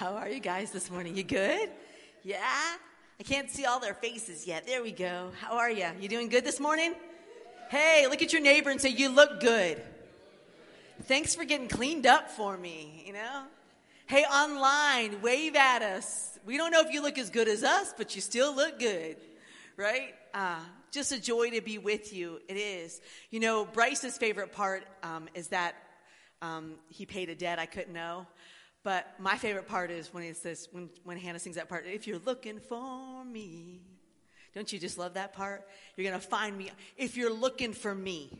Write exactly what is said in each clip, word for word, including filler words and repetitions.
How are you guys this morning? You good? Yeah? I can't see all their faces yet. There we go. How are you? You doing good this morning? Hey, look at your neighbor and say, you look good. Thanks for getting cleaned up for me, you know? Hey, online, wave at us. We don't know if you look as good as us, but you still look good, right? Uh, just a joy to be with you. It is. You know, Bryce's favorite part um, is that um, he paid a debt I couldn't know. But my favorite part is when it says, when, when Hannah sings that part, if you're looking for me. Don't you just love that part? You're going to find me. If you're looking for me,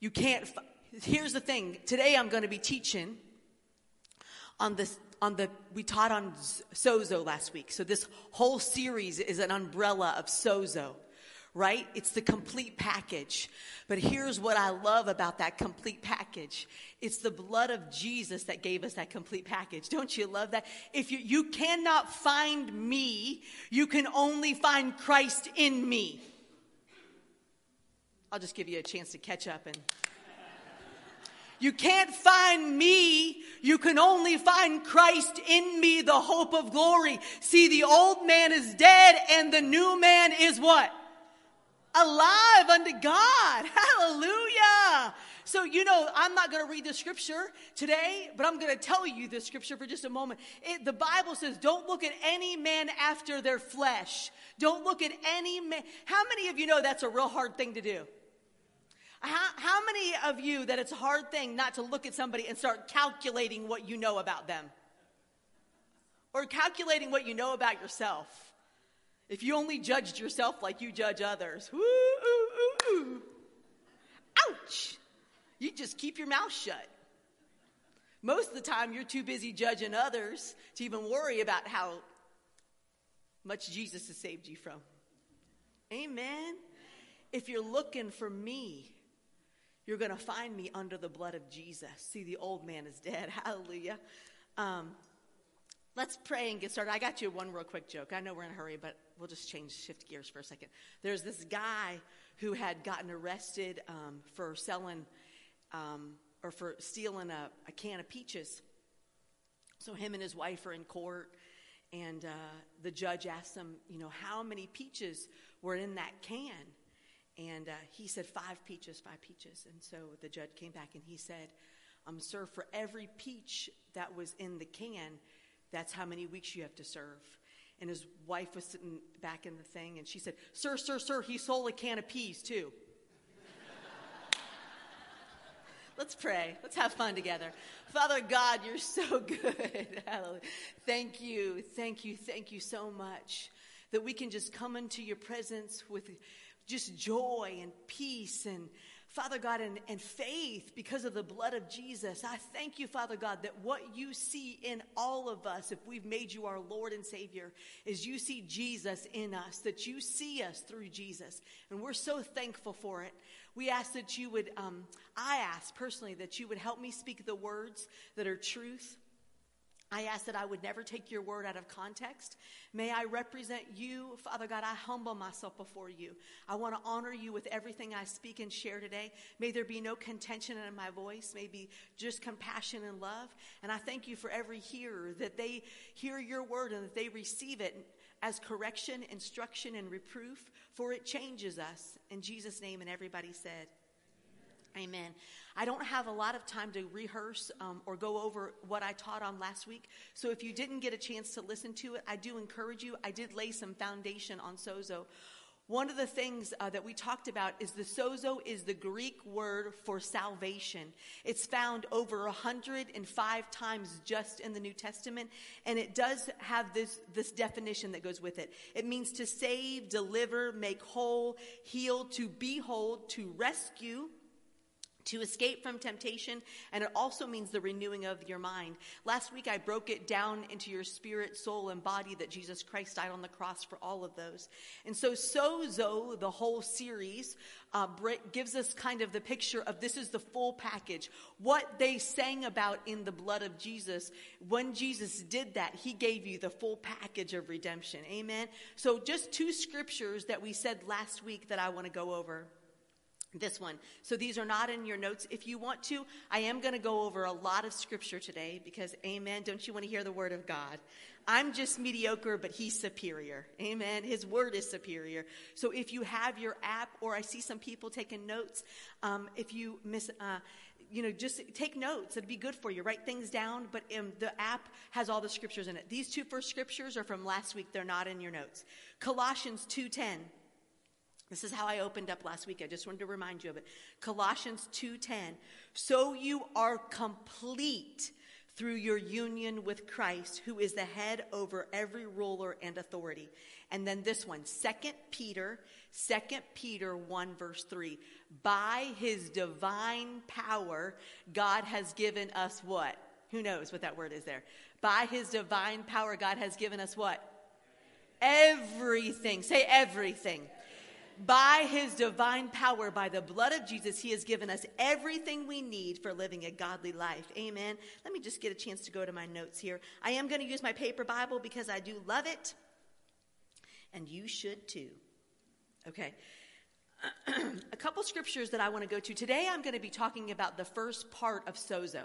you can't. F- Here's the thing. Today I'm going to be teaching on this, on the, we taught on Sozo last week. So this whole series is an umbrella of Sozo, right? It's the complete package. But here's what I love about that complete package. It's the blood of Jesus that gave us that complete package. Don't you love that? If you, you cannot find me, you can only find Christ in me. I'll just give you a chance to catch up. And you can't find me, you can only find Christ in me, the hope of glory. See, the old man is dead and the new man is what? Alive unto God. Hallelujah. So, you know, I'm not going to read the scripture today, but I'm going to tell you the scripture for just a moment. It, the Bible says, don't look at any man after their flesh. Don't look at any man. How many of you know that's a real hard thing to do? How, how many of you that it's a hard thing not to look at somebody and start calculating what you know about them? Or calculating what you know about yourself? If you only judged yourself like you judge others. Woo, ooh, ooh, ooh. Ouch. You just keep your mouth shut. Most of the time, you're too busy judging others to even worry about how much Jesus has saved you from. Amen. If you're looking for me, you're going to find me under the blood of Jesus. See, the old man is dead. Hallelujah. Um, Let's pray and get started. I got you one real quick joke. I know we're in a hurry, but we'll just change, shift gears for a second. There's this guy who had gotten arrested um, for selling um, or for stealing a, a can of peaches. So him and his wife are in court, and uh, the judge asked him, you know, how many peaches were in that can? And uh, he said, five peaches, five peaches. And so the judge came back and he said, um, sir, for every peach that was in the can, that's how many weeks you have to serve. And his wife was sitting back in the thing, and she said, sir, sir, sir, he sold a can of peas too. Let's pray. Let's have fun together. Father God, you're so good. Hallelujah. Thank you. Thank you. Thank you so much that we can just come into your presence with just joy and peace and Father God, and, and faith because of the blood of Jesus. I thank you, Father God, that what you see in all of us, if we've made you our Lord and Savior, is you see Jesus in us, that you see us through Jesus. And we're so thankful for it. We ask that you would, um, I ask personally, that you would help me speak the words that are truth. I ask that I would never take your word out of context. May I represent you, Father God. I humble myself before you. I want to honor you with everything I speak and share today. May there be no contention in my voice. May be just compassion and love. And I thank you for every hearer, that they hear your word and that they receive it as correction, instruction, and reproof, for it changes us. In Jesus' name, and everybody said, amen. I don't have a lot of time to rehearse um, or go over what I taught on last week. So if you didn't get a chance to listen to it, I do encourage you. I did lay some foundation on sozo. One of the things uh, that we talked about is the sozo is the Greek word for salvation. It's found over one hundred five times just in the New Testament, and it does have this, this definition that goes with it. It means to save, deliver, make whole, heal, to behold, to rescue, to escape from temptation, and it also means the renewing of your mind. Last week, I broke it down into your spirit, soul, and body that Jesus Christ died on the cross for all of those. And so sozo, the whole series, uh, gives us kind of the picture of this is the full package. What they sang about in the blood of Jesus, when Jesus did that, he gave you the full package of redemption. Amen? So just two scriptures that we said last week that I want to go over. This one. So these are not in your notes. If you want to, I am going to go over a lot of scripture today because, amen, don't you want to hear the word of God? I'm just mediocre, but he's superior. Amen. His word is superior. So if you have your app, or I see some people taking notes, um, if you miss... Uh, You know, just take notes. It'd be good for you. Write things down, but um, the app has all the scriptures in it. These two first scriptures are from last week. They're not in your notes. Colossians two ten. This is how I opened up last week. I just wanted to remind you of it. Colossians two ten. So you are complete through your union with Christ, who is the head over every ruler and authority. And then this one, Second Peter, Second Peter one, verse three. By his divine power, God has given us what? Who knows what that word is there? By his divine power, God has given us what? Everything. Say everything. By his divine power, by the blood of Jesus, he has given us everything we need for living a godly life. Amen. Let me just get a chance to go to my notes here. I am going to use my paper Bible because I do love it. And you should too. Okay. A couple scriptures that I want to go to. Today I'm going to be talking about the first part of Sozo,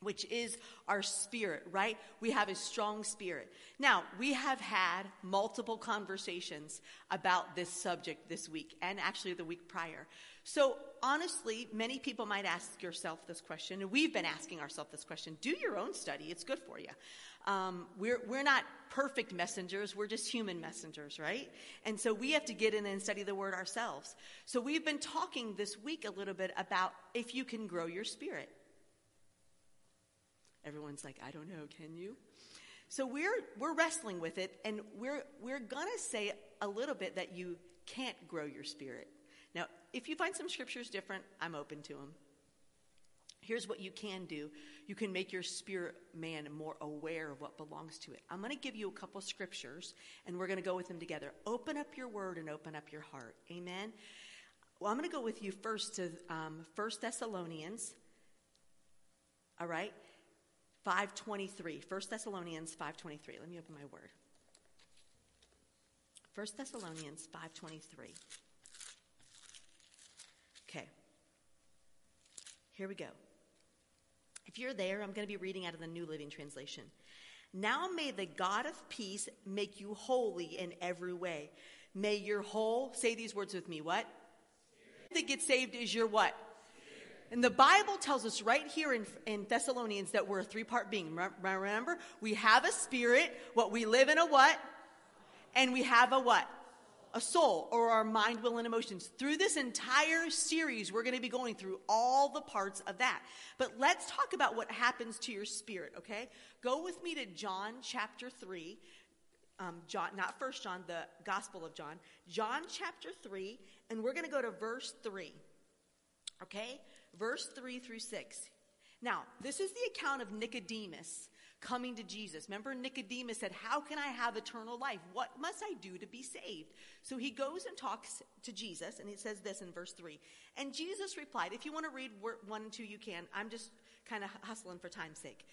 which is our spirit, right? We have a strong spirit. Now, we have had multiple conversations about this subject this week and actually the week prior. So honestly, many people might ask yourself this question, and we've been asking ourselves this question. Do your own study. It's good for you. Um, we're, we're not perfect messengers. We're just human messengers, right? And so we have to get in and study the word ourselves. So we've been talking this week a little bit about if you can grow your spirit. Everyone's like, I don't know, can you? So we're we're wrestling with it, and we're we're gonna say a little bit that you can't grow your spirit. Now, if you find some scriptures different, I'm open to them. Here's what you can do. You can make your spirit man more aware of what belongs to it. I'm gonna give you a couple scriptures, and we're gonna go with them together. Open up your word and open up your heart. Amen. Well, I'm gonna go with you first to um, First Thessalonians. All right. five twenty-three, First Thessalonians five twenty-three. Let me open my word. First Thessalonians five twenty-three. Okay. Here we go. If you're there, I'm going to be reading out of the New Living Translation. Now may the God of peace make you holy in every way. May your whole, say these words with me, what? Spirit. That gets saved is your what? And the Bible tells us right here in, in Thessalonians that we're a three-part being. Remember, we have a spirit, what we live in a what? And we have a what? A soul, or our mind, will, and emotions. Through this entire series, we're going to be going through all the parts of that. But let's talk about what happens to your spirit, okay? Go with me to John chapter three. Um, John, not First John, the Gospel of John. John chapter three, and we're going to go to verse three, okay? Verse three through six. Now, this is the account of Nicodemus coming to Jesus. Remember, Nicodemus said, how can I have eternal life? What must I do to be saved? So he goes and talks to Jesus, and he says this in verse three. And Jesus replied, if you want to read one and two, you can. I'm just kind of hustling for time's sake.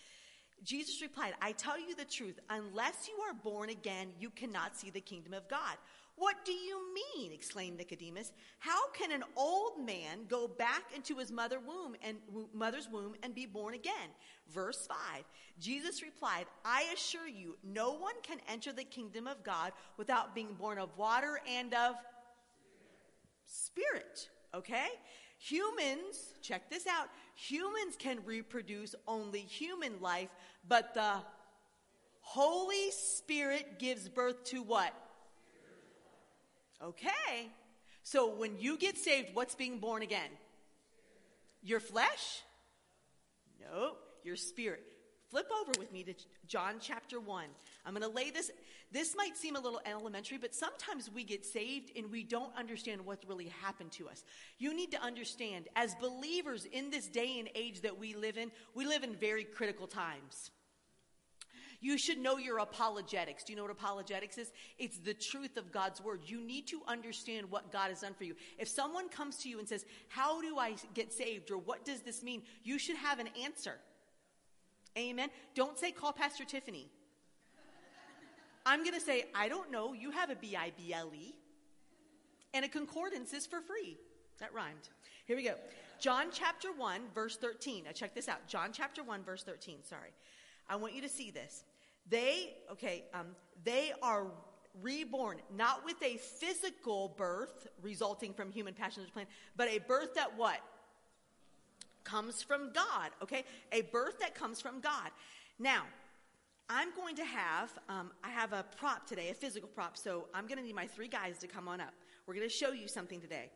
Jesus replied, I tell you the truth, unless you are born again, you cannot see the kingdom of God. What do you mean, exclaimed Nicodemus. How can an old man go back into his mother womb and mother's womb and be born again? Verse five, Jesus replied, I assure you, no one can enter the kingdom of God without being born of water and of spirit, okay? Humans, check this out, humans can reproduce only human life, but the Holy Spirit gives birth to what? Okay, so when you get saved, what's being born again? Your flesh? No, your spirit. Flip over with me to John chapter one. I'm going to lay this. This might seem a little elementary, but sometimes we get saved and we don't understand what really happened to us. You need to understand, as believers in this day and age that we live in, we live in very critical times. You should know your apologetics. Do you know what apologetics is? It's the truth of God's word. You need to understand what God has done for you. If someone comes to you and says, how do I get saved? Or what does this mean? You should have an answer. Amen. Don't say, call Pastor Tiffany. I'm going to say, I don't know. You have a B I B L E. And a concordance is for free. That rhymed. Here we go. John chapter one, verse thirteen. Now check this out. John chapter one, verse thirteen. Sorry. I want you to see this. They, okay, um, they are reborn, not with a physical birth resulting from human passion and plan, but a birth that what? Comes from God, okay? A birth that comes from God. Now, I'm going to have, um, I have a prop today, a physical prop, so I'm going to need my three guys to come on up. We're going to show you something today.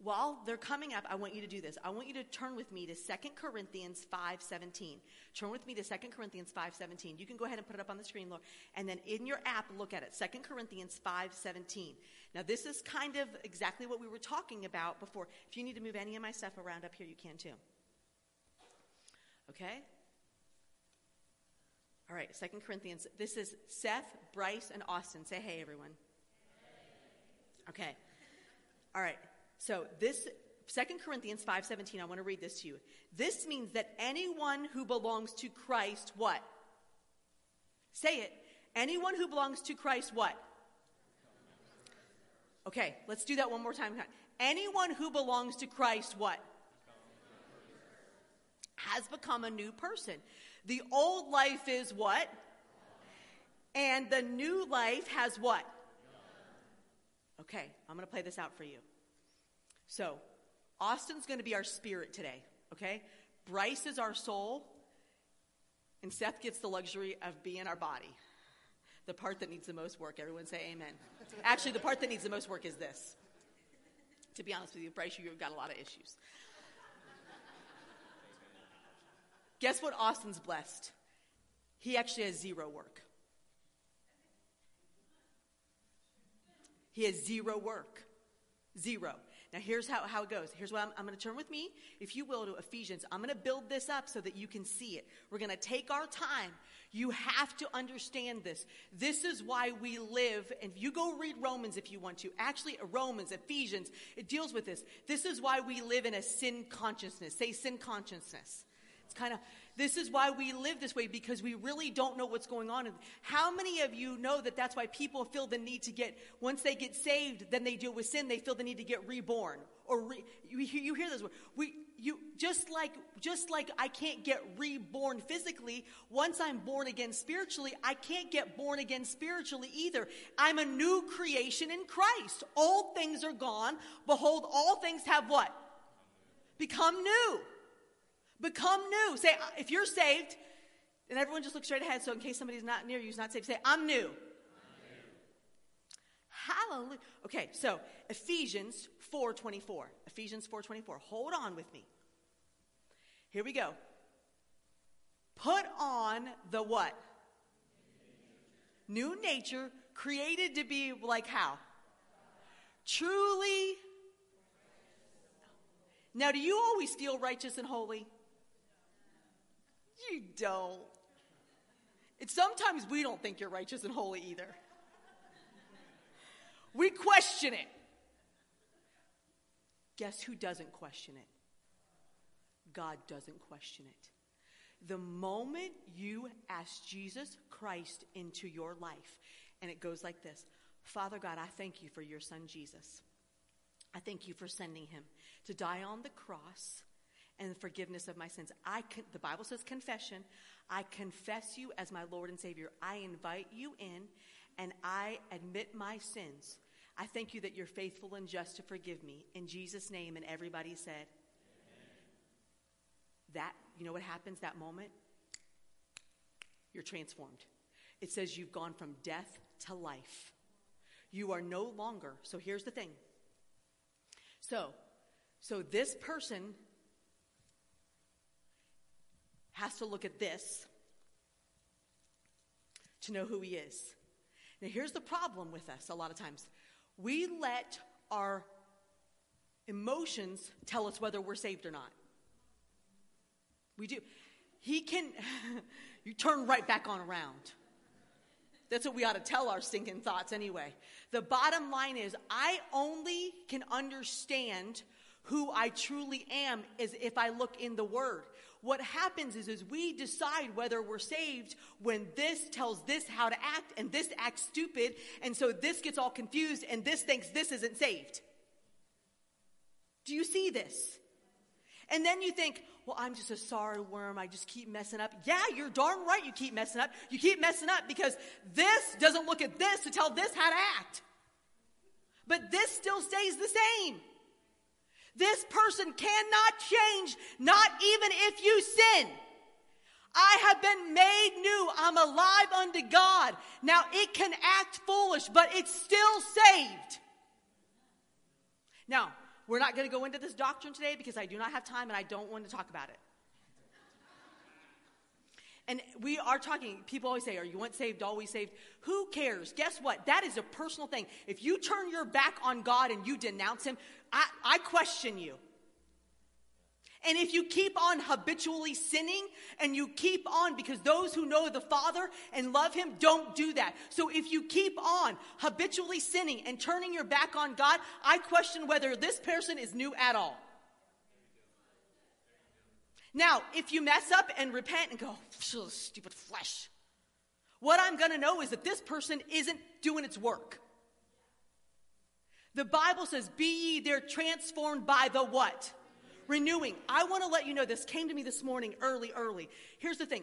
While they're coming up, I want you to do this. I want you to turn with me to Second Corinthians five seventeen. Turn with me to Second Corinthians five seventeen. You can go ahead and put it up on the screen, Laura. And then in your app, look at it, Second Corinthians five seventeen. Now, this is kind of exactly what we were talking about before. If you need to move any of my stuff around up here, you can too. Okay? All right, Second Corinthians. This is Seth, Bryce, and Austin. Say hey, everyone. Okay. All right. So this Second Corinthians five seventeen, I want to read this to you. This means that anyone who belongs to Christ, what? Say it. Anyone who belongs to Christ, what? Okay, let's do that one more time. Anyone who belongs to Christ, what? Has become a new person. The old life is what? And the new life has what? Okay, I'm going to play this out for you. So, Austin's going to be our spirit today, okay? Bryce is our soul, and Seth gets the luxury of being our body. The part that needs the most work. Everyone say amen. Actually, the part that needs the most work is this. To be honest with you, Bryce, you've got a lot of issues. Guess what Austin's blessed? He actually has zero work. He has zero work. Zero. Now, here's how, how it goes. Here's what I'm, I'm going to turn with me, if you will, to Ephesians. I'm going to build this up so that you can see it. We're going to take our time. You have to understand this. This is why we live. And you go read Romans if you want to. Actually, Romans, Ephesians, it deals with this. This is why we live in a sin consciousness. Say sin consciousness. It's kind of, this is why we live this way, because we really don't know what's going on. And how many of you know that that's why people feel the need to get, once they get saved, then they deal with sin, they feel the need to get reborn? Or re, you, you hear this word. We, you, just like, just like I can't get reborn physically, once I'm born again spiritually, I can't get born again spiritually either. I'm a new creation in Christ. Old things are gone. Behold, all things have what? Become new. Become new. Say, if you're saved, and everyone just look straight ahead, so in case somebody's not near you, who's not saved, say, I'm new. I'm new. Hallelujah. Okay, so Ephesians four twenty-four. Ephesians four twenty-four. Hold on with me. Here we go. Put on the what? New nature, created to be like how? Truly. Now, do you always feel righteous and holy? You don't. And sometimes we don't think you're righteous and holy either. We question it. Guess who doesn't question it? God doesn't question it. The moment you ask Jesus Christ into your life, and it goes like this. Father God, I thank you for your son Jesus. I thank you for sending him to die on the cross and the forgiveness of my sins. I con- the Bible says confession. I confess you as my Lord and Savior. I invite you in, and I admit my sins. I thank you that you're faithful and just to forgive me. In Jesus' name, and everybody said, amen. That, you know what happens that moment? You're transformed. It says you've gone from death to life. You are no longer, so here's the thing. So, so this person has to look at this to know who he is. Now, here's the problem with us a lot of times. We let our emotions tell us whether we're saved or not. We do. He can, you turn right back on around. That's what we ought to tell our stinking thoughts anyway. The bottom line is, I only can understand who I truly am is if I look in the Word. What happens is, is we decide whether we're saved when this tells this how to act, and this acts stupid, and so this gets all confused, and this thinks this isn't saved. Do you see this? And then you think, well, I'm just a sorry worm. I just keep messing up. Yeah, you're darn right you keep messing up. You keep messing up because this doesn't look at this to tell this how to act. But this still stays the same. This person cannot change, not even if you sin. I have been made new. I'm alive unto God. Now, it can act foolish, but it's still saved. Now, we're not going to go into this doctrine today because I do not have time and I don't want to talk about it. And we are talking, people always say, are you once saved, always saved? Who cares? Guess what? That is a personal thing. If you turn your back on God and you denounce him, I, I question you. And if you keep on habitually sinning and you keep on, because those who know the Father and love him don't do that. So if you keep on habitually sinning and turning your back on God, I question whether this person is new at all. Now, if you mess up and repent and go, stupid flesh, what I'm going to know is that this person isn't doing its work. The Bible says, be ye there transformed by the what? Renewing. I want to let you know, this came to me this morning early, early. Here's the thing.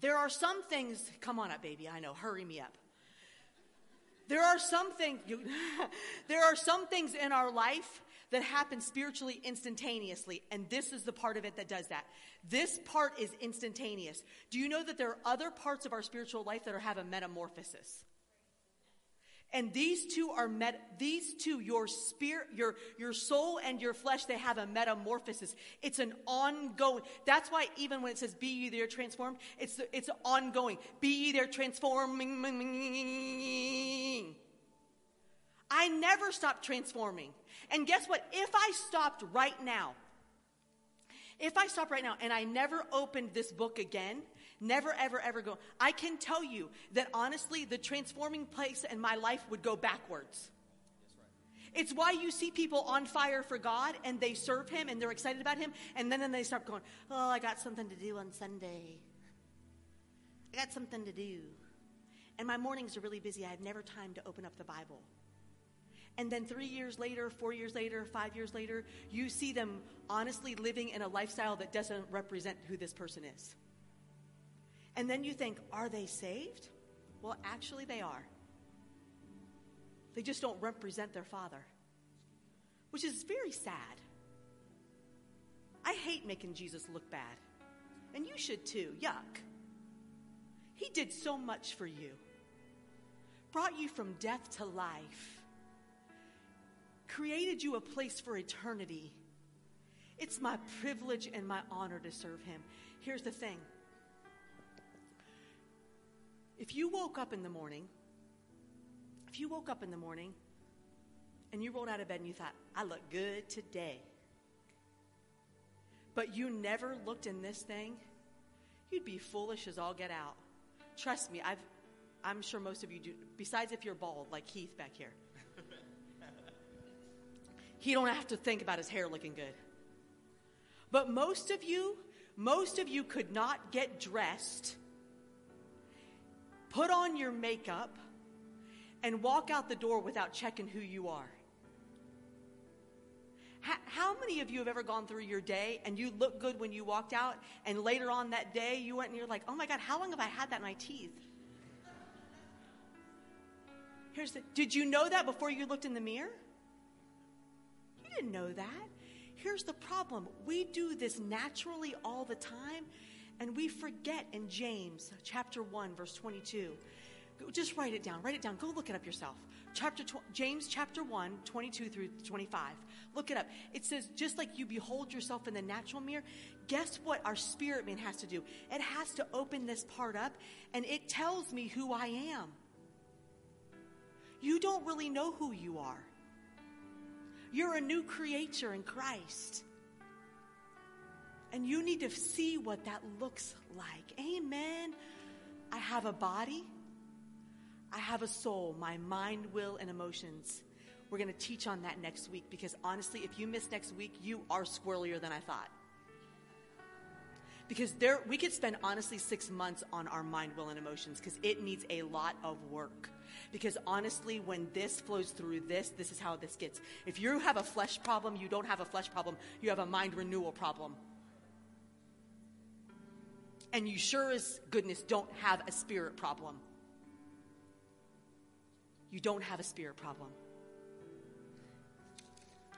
There are some things, come on up, baby, I know, hurry me up. There are some things, there are some things in our life that happens spiritually instantaneously. And this is the part of it that does that. This part is instantaneous. Do you know that there are other parts of our spiritual life that are, have a metamorphosis? And these two are met, these two, your spirit, your, your soul and your flesh, they have a metamorphosis. It's an ongoing. That's why even when it says, be ye there transformed, it's, it's ongoing. Be ye there transforming. I never stop transforming. And guess what? If I stopped right now, if I stopped right now and I never opened this book again, never, ever, ever go, I can tell you that honestly, the transforming place in my life would go backwards. That's right. It's why you see people on fire for God and they serve him and they're excited about him. And then and they start going, oh, I got something to do on Sunday. I got something to do. And my mornings are really busy. I have never time to open up the Bible. And then three years later, four years later, five years later, you see them honestly living in a lifestyle that doesn't represent who this person is. And then you think, are they saved? Well, actually they are. They just don't represent their Father, which is very sad. I hate making Jesus look bad. And you should too. Yuck. He did so much for you. Brought you from death to life. Created you a place for eternity. It's my privilege and my honor to serve him. Here's the thing. If you woke up in the morning, if you woke up in the morning and you rolled out of bed and you thought, I look good today, but you never looked in this thing, you'd be foolish as all get out. Trust me, I've, I'm sure most of you do, besides if you're bald like Keith back here. He don't have to think about his hair looking good. But most of you, most of you could not get dressed, put on your makeup, and walk out the door without checking who you are. How, how many of you have ever gone through your day and you looked good when you walked out, and later on that day you went and you're like, oh my God, how long have I had that in my teeth? Here's the, did you know that before you looked in the mirror? Didn't know that. Here's the problem. We do this naturally all the time, and we forget in James chapter one, verse twenty-two. Go, just write it down. Write it down. Go look it up yourself. Chapter tw- James chapter one, twenty-two through twenty-five. Look it up. It says, just like you behold yourself in the natural mirror, guess what our spirit man has to do? It has to open this part up, and it tells me who I am. You don't really know who you are. You're a new creature in Christ. And you need to see what that looks like. Amen. I have a body. I have a soul, my mind, will, and emotions. We're going to teach on that next week, because honestly, if you miss next week, you are squirrelier than I thought. Because there, we could spend, honestly, six months on our mind, will, and emotions, because it needs a lot of work. Because honestly, when this flows through this, this is how this gets. If you have a flesh problem, you don't have a flesh problem. You have a mind renewal problem. And you sure as goodness don't have a spirit problem. You don't have a spirit problem.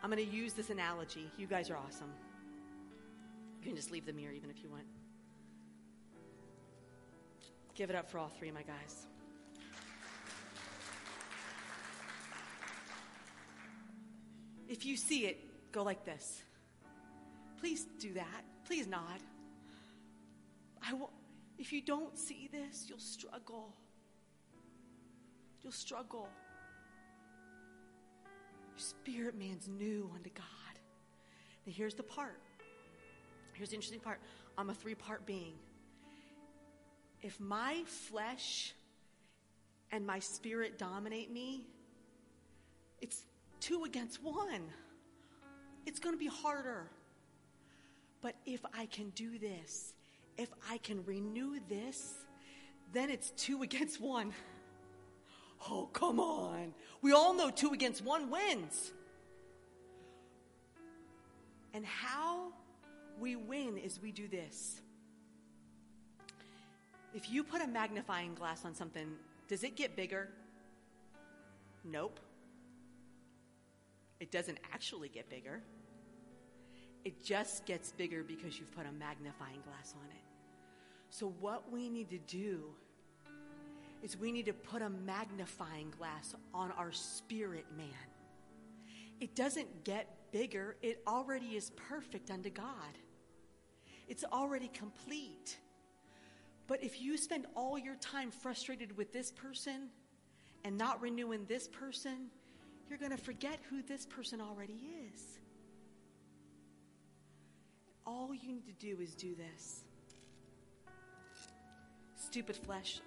I'm going to use this analogy. You guys are awesome. You can just leave the mirror even if you want. Give it up for all three of my guys. If you see it, go like this. Please do that. Please nod. I won't. If you don't see this, you'll struggle. You'll struggle. Your spirit man's new unto God. Now here's the part. Here's the interesting part. I'm a three-part being. If my flesh and my spirit dominate me, it's two against one. It's going to be harder. But if I can do this, if I can renew this, then it's two against one. Oh, come on. We all know two against one wins. And how we win is we do this. If you put a magnifying glass on something, does it get bigger? Nope. It doesn't actually get bigger. It just gets bigger because you've put a magnifying glass on it. So what we need to do is we need to put a magnifying glass on our spirit man. It doesn't get bigger. It already is perfect unto God. It's already complete. But if you spend all your time frustrated with this person and not renewing this person, you're going to forget who this person already is. All you need to do is do this. Stupid flesh,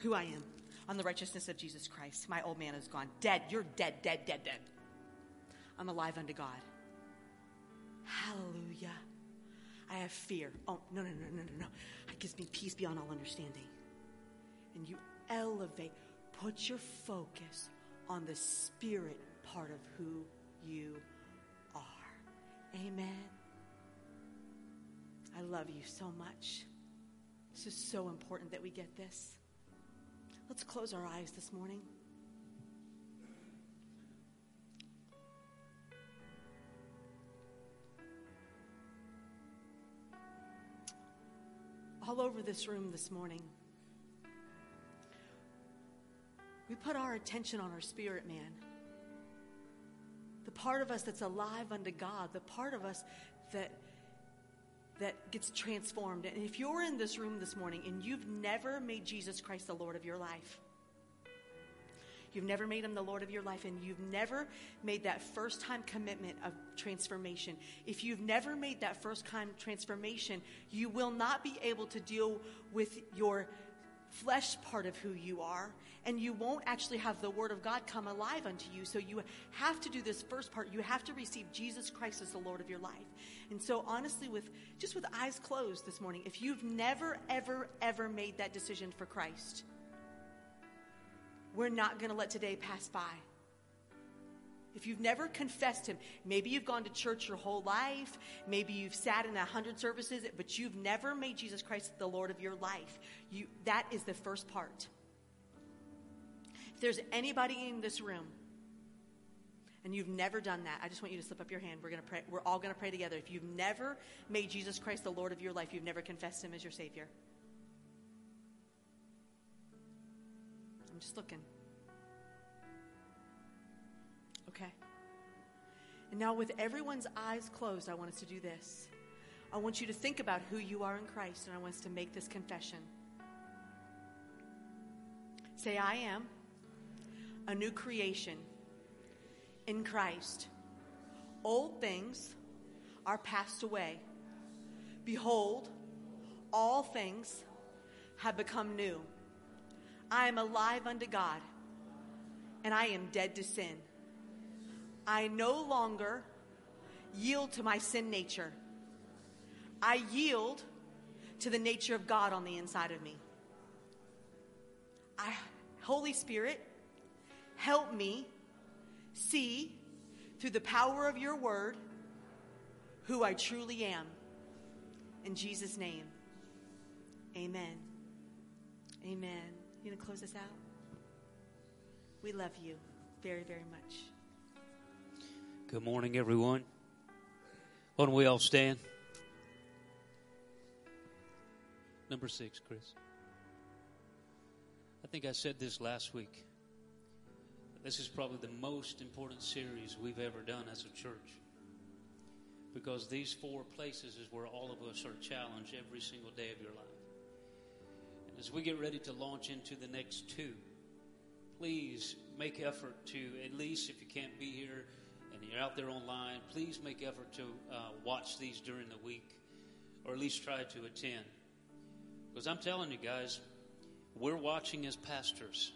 who I am, on the righteousness of Jesus Christ. My old man is gone. Dead. You're dead, dead, dead, dead. I'm alive unto God. Hallelujah. I have fear. Oh, no, no, no, no, no, no. It gives me peace beyond all understanding. And you elevate. Put your focus on the spirit part of who you are. Amen. I love you so much. This is so important that we get this. Let's close our eyes this morning. All over this room this morning, we put our attention on our spirit man. The part of us that's alive unto God, the part of us that that gets transformed. And if you're in this room this morning and you've never made Jesus Christ the Lord of your life, you've never made him the Lord of your life, and you've never made that first-time commitment of transformation. If you've never made that first-time transformation, you will not be able to deal with your flesh part of who you are, and you won't actually have the word of God come alive unto you. So you have to do this first part. You have to receive Jesus Christ as the Lord of your life. And so honestly, with just with eyes closed this morning, if you've never, ever, ever made that decision for Christ, we're not going to let today pass by. If you've never confessed him, maybe you've gone to church your whole life, maybe you've sat in a hundred services, but you've never made Jesus Christ the Lord of your life. You, that is the first part. If there's anybody in this room and you've never done that, I just want you to slip up your hand. We're going to pray. We're all going to pray together. If you've never made Jesus Christ the Lord of your life, you've never confessed him as your Savior. I'm just looking. Okay. And now with everyone's eyes closed, I want us to do this. I want you to think about who you are in Christ, and I want us to make this confession. Say, I am a new creation in Christ. Old things are passed away. Behold, all things have become new. I am alive unto God. and I am dead to sin. I no longer yield to my sin nature. I yield to the nature of God on the inside of me. I, Holy Spirit, help me see through the power of your word who I truly am. In Jesus' name, amen. Amen. You gonna close us out? We love you very, very much. Good morning, everyone. Why don't we all stand? Number six, Chris. I think I said this last week. This is probably the most important series we've ever done as a church, because these four places is where all of us are challenged every single day of your life. And as we get ready to launch into the next two, please make effort to, at least if you can't be here and you're out there online, please make effort to uh, watch these during the week, or at least try to attend. Because I'm telling you guys, we're watching as pastors.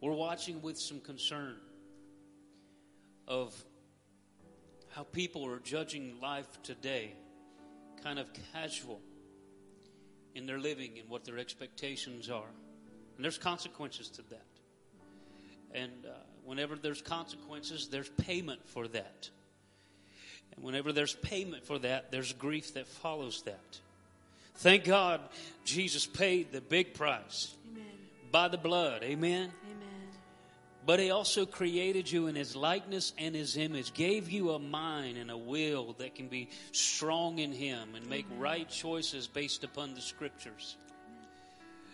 We're watching with some concern of how people are judging life today, kind of casual in their living and what their expectations are. And there's consequences to that. And uh, whenever there's consequences, there's payment for that. And whenever there's payment for that, there's grief that follows that. Thank God Jesus paid the big price. Amen. By the blood. Amen. Amen. But he also created you in his likeness and his image, gave you a mind and a will that can be strong in him and make Amen. Right choices based upon the scriptures.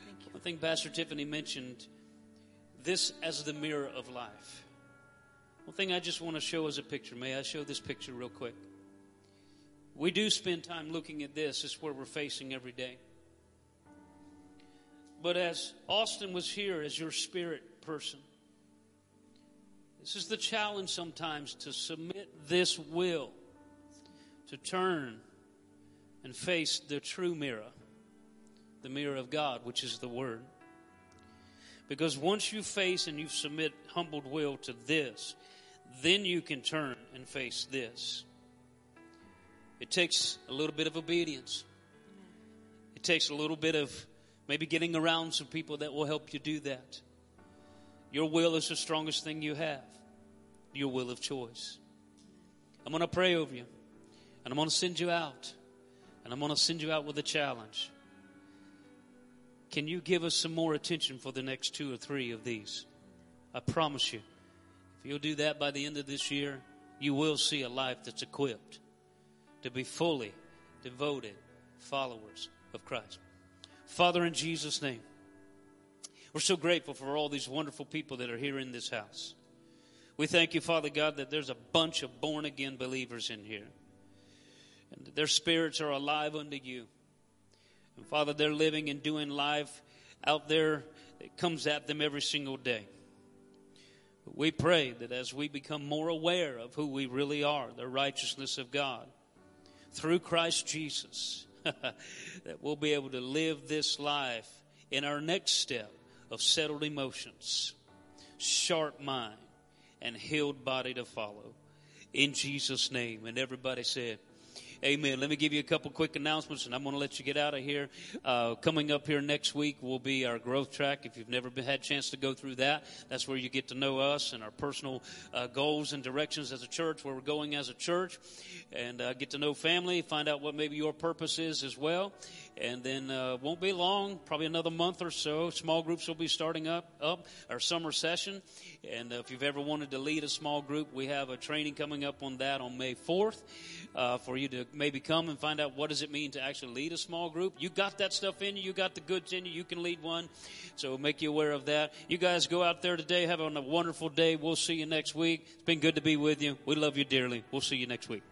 Thank you. I think Pastor Tiffany mentioned this as the mirror of life. One thing I just want to show as a picture. May I show this picture real quick? We do spend time looking at this. It's where we're facing every day. But as Austin was here as your spirit person, this is the challenge sometimes, to submit this will, to turn and face the true mirror, the mirror of God, which is the Word. Because once you face and you submit humbled will to this, then you can turn and face this. It takes a little bit of obedience. It takes a little bit of maybe getting around some people that will help you do that. Your will is the strongest thing you have, your will of choice. I'm going to pray over you, and I'm going to send you out, and I'm going to send you out with a challenge. Can you give us some more attention for the next two or three of these? I promise you, if you'll do that by the end of this year, you will see a life that's equipped to be fully devoted followers of Christ. Father, in Jesus' name, we're so grateful for all these wonderful people that are here in this house. We thank you, Father God, that there's a bunch of born-again believers in here, and that their spirits are alive unto you. And, Father, they're living and doing life out there that comes at them every single day. But we pray that as we become more aware of who we really are, the righteousness of God, through Christ Jesus, that we'll be able to live this life in our next step of settled emotions, sharp mind, and healed body to follow. In Jesus' name. And everybody said, amen. Let me give you a couple quick announcements, and I'm going to let you get out of here. Uh, coming up here next week will be our growth track. If you've never been, had a chance to go through that, that's where you get to know us and our personal uh, goals and directions as a church, where we're going as a church, and uh, get to know family, find out what maybe your purpose is as well. And then uh, won't be long, probably another month or so, small groups will be starting up, up our summer session. And uh, if you've ever wanted to lead a small group, we have a training coming up on that on May fourth uh, for you to maybe come and find out what does it mean to actually lead a small group. You got that stuff in you. You got the goods in you. You can lead one. So make you aware of that. You guys go out there today. Have a wonderful day. We'll see you next week. It's been good to be with you. We love you dearly. We'll see you next week.